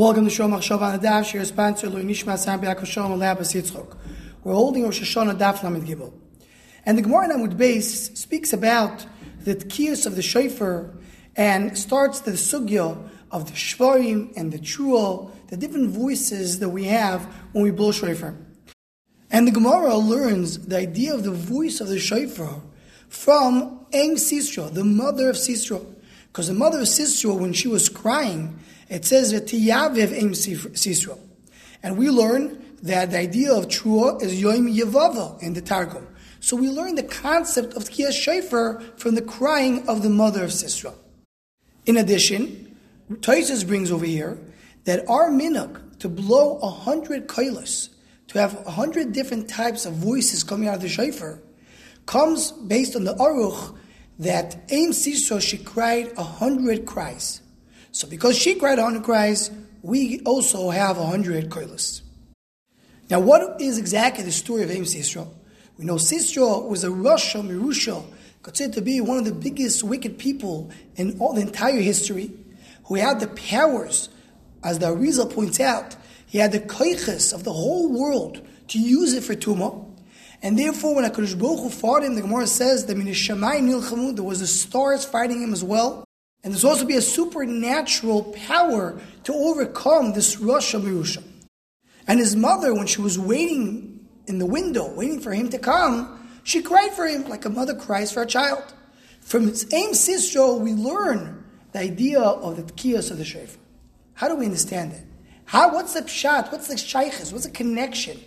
Welcome to Shomer Shabbos on the Daf, your sponsor, Lo Yishma Sambia Kav Shalom L'Abas Yitzchok. We're holding Rosh Hashanah Daf Lamed Gimel. And the Gemara Namud Beis speaks about the tkiyos of the shofar and starts the sugya of the shvarim and the truel, the different voices that we have when we blow shofar. And the Gemara learns the idea of the voice of the shofar from Eim Sisra, the mother of Sisra. Because the mother of Sisra, when she was crying, it says that Tiyaviv Eim Sisra. And we learn that the idea of truel is Yoim Yevava in the Targum. So we learn the concept of Tkiyas Shofar from the crying of the mother of Sisra. In addition, Tosfos brings over here that our minhag to blow 100 koilos, to have 100 different types of voices coming out of the shofar, comes based on the Aruch that Eim Sisra, she cried 100 cries. So because she cried 100 cries, we also have 100 koilos. Now what is exactly the story of Eim Sisra? We know Sisra was a Rasha Merusha, considered to be one of the biggest wicked people in all the entire history, who had the powers, as the Ariza points out, he had the koiches of the whole world to use it for Tumah. And therefore, when HaKadosh Baruch Hu fought him, the Gemara says that there was the stars fighting him as well. And there's also be a supernatural power to overcome this Rasha Merusha. And his mother, when she was waiting in the window, waiting for him to come, she cried for him like a mother cries for a child. From its Eim Sisra, we learn the idea of the tkiyos of the shofar. How do we understand it? What's the pshat? What's the shaychus? What's the connection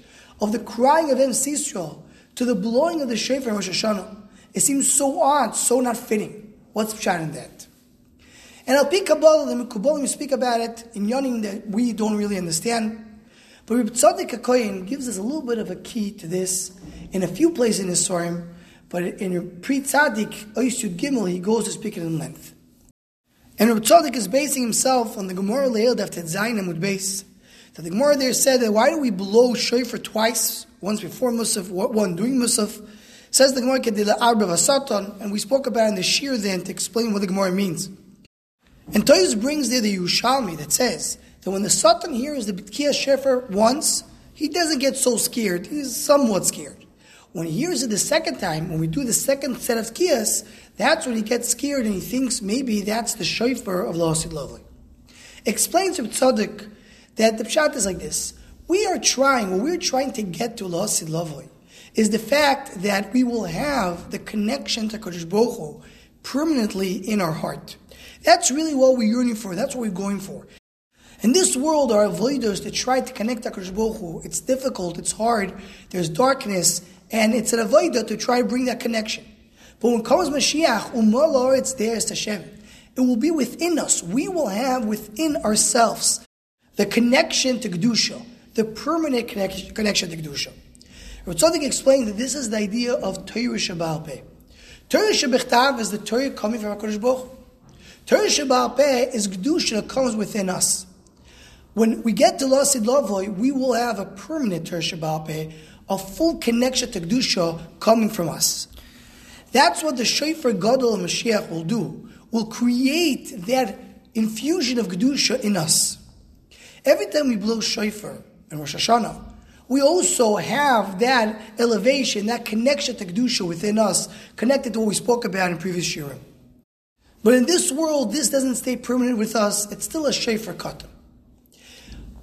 of the crying of Eim Sisra to the blowing of the shofar in Rosh Hashanah? It seems so odd, so not fitting. What's pshat in that? And Al Pi Kabbalah, the Mekubalim speak about it in Yonim that we don't really understand. But Reb Tzadok gives us a little bit of a key to this in a few places in his Sorim, but in Pre Tzadok, Oysu Gimel, he goes to speak it in length. And Reb Tzadok is basing himself on the Gemara Laelda after Zayin Amud Beis. That the Gemara there said that why do we blow shofar twice, once before Musaf, one during Musaf? Says the Gemara Kedila Arba Vasaton, and we spoke about in the Shir then to explain what the Gemara means. And Tosfos brings there the Yerushalmi that says that when the Satan hears the Tkiyas Shofar once, he doesn't get so scared. He's somewhat scared. When he hears it the second time, when we do the second set of Tkiyas, that's when he gets scared and he thinks maybe that's the Shofar of L'Asid Lavoh. Explains to Tzadok that the pshat is like this. What we're trying to get to L'Asid Lavoh is the fact that we will have the connection to HaKadosh Baruch Hu permanently in our heart. That's really what we're yearning for. That's what we're going for. In this world, our avoiders that try to connect HaKadosh Baruch Hu, it's difficult, it's hard, there's darkness, and it's an avodah to try to bring that connection. But when comes Mashiach, it's there, it's Hashem. It will be within us. We will have within ourselves the connection to G'dushah, the permanent connection to G'dushah. Reb Tzadok explained that this is the idea of Torah Shebaalpeh. Torah Shebichtav is the Torah coming from HaKadosh Baruch Hu. Torah Shebaalpeh is G'dushah that comes within us. When we get to L'Asid Lavoh, we will have a permanent Torah Shebaalpeh, a full connection to G'dushah coming from us. That's what the Shofar Gadol of Mashiach will do, will create that infusion of G'dushah in us. Every time we blow Shofar in Rosh Hashanah, we also have that elevation, that connection to G'dushah within us, connected to what we spoke about in previous shirim. But in this world, this doesn't stay permanent with us, it's still a Shofar Katan.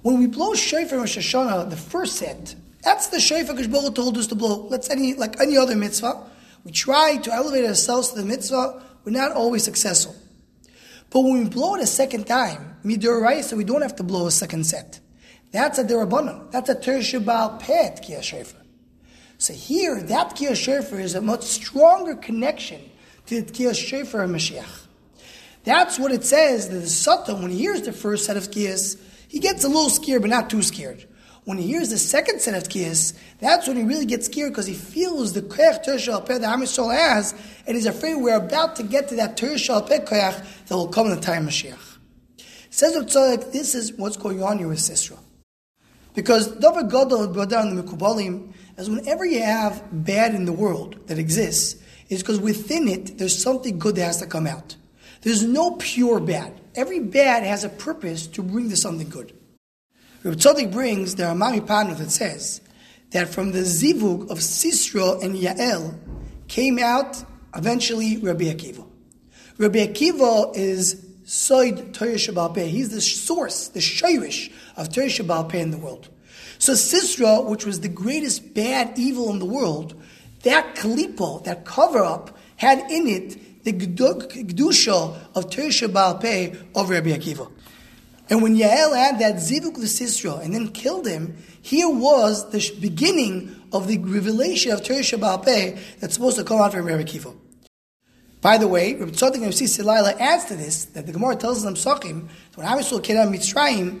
When we blow shofar in Rosh Hashanah, the first set, that's the shofar HaKadosh Baruch Hu told us to blow. Like any other mitzvah, we try to elevate ourselves to the mitzvah, we're not always successful. But when we blow it a second time, midoraisa, so we don't have to blow a second set. That's a derabanan. That's a Torah Shebaalpeh tkiyas shofar. So here, that tkiyas shofar is a much stronger connection to the tkiyas shofar of Mashiach. That's what it says, that the Satan, when he hears the first set of tkiyas, he gets a little scared, but not too scared. When he hears the second set of tkiyas, that's when he really gets scared because he feels the koach Torah Shebaalpeh that Amisul has, and he's afraid we're about to get to that Torah Shebaalpeh koach that will come in the time of Mashiach. Says Reb Tzadok, this is what's going on here with Sisra. Because Davar Gadol and Brother and the Mekubalim, as whenever you have bad in the world that exists, it's because within it there's something good that has to come out. There's no pure bad. Every bad has a purpose to bring to something good. Reb Tzadok brings the Ramami Pano that says that from the zivug of Sisra and Yael came out eventually Rabbi Akiva. Rabbi Akiva is Soid Torah Shebaalpeh. He's the source, the shirish of Torah Shebaalpeh in the world. So Sisra, which was the greatest bad evil in the world, that klipo, that cover-up, had in it the G'dushah of Torah Shebaalpeh of Rabbi Akiva. And when Yael had that zivuk to Sisra and then killed him, here was the beginning of the revelation of Torah Shebaalpeh that's supposed to come out from Rabbi Akiva. By the way, Reb Tzadok and Reb Sisra adds to this that the Gemara tells them Sochim, when Amisul came out of Mitzrayim,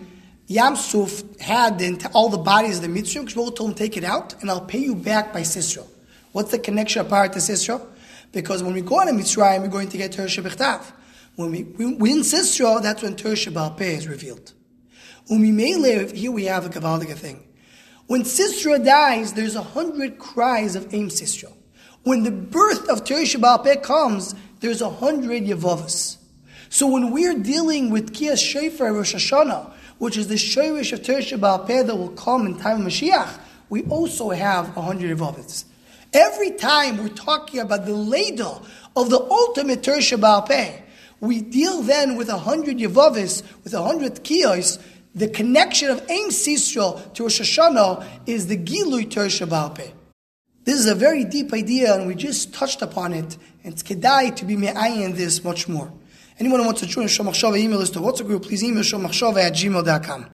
Yamsuf had all the bodies of the Mitzrayim, Shmuel told him, take it out, and I'll pay you back by Sisra. What's the connection apart to Sisra? Because when we go out of Mitzrayim, we're going to get Torah Shebichtav. When we in Sisra, that's when Torah Shebaalpeh is revealed. When we may live, here we have a Kabbalic thing. When Sisra dies, there's 100 cries of Eim Sisra. When the birth of Torah Shebaalpeh comes, there's 100 Yevavos. So when we're dealing with Kiyas Shofar Rosh Hashanah, which is the Shoresh of Torah Shebaalpeh that will come in time of Mashiach, we also have 100 Yevavos. Every time we're talking about the Laelda of the ultimate Torah Shebaalpeh, we deal then with 100 Yevavos, with 100 Kiyos. The connection of Eim Sisra to Rosh Hashanah is the Gilui Torah Shebaalpeh. This is a very deep idea, and we just touched upon it, and it's kedai to be me'ayin this much more. Anyone who wants to join Shomer Shabbos email us to WhatsApp group, please email shomershava@gmail.com.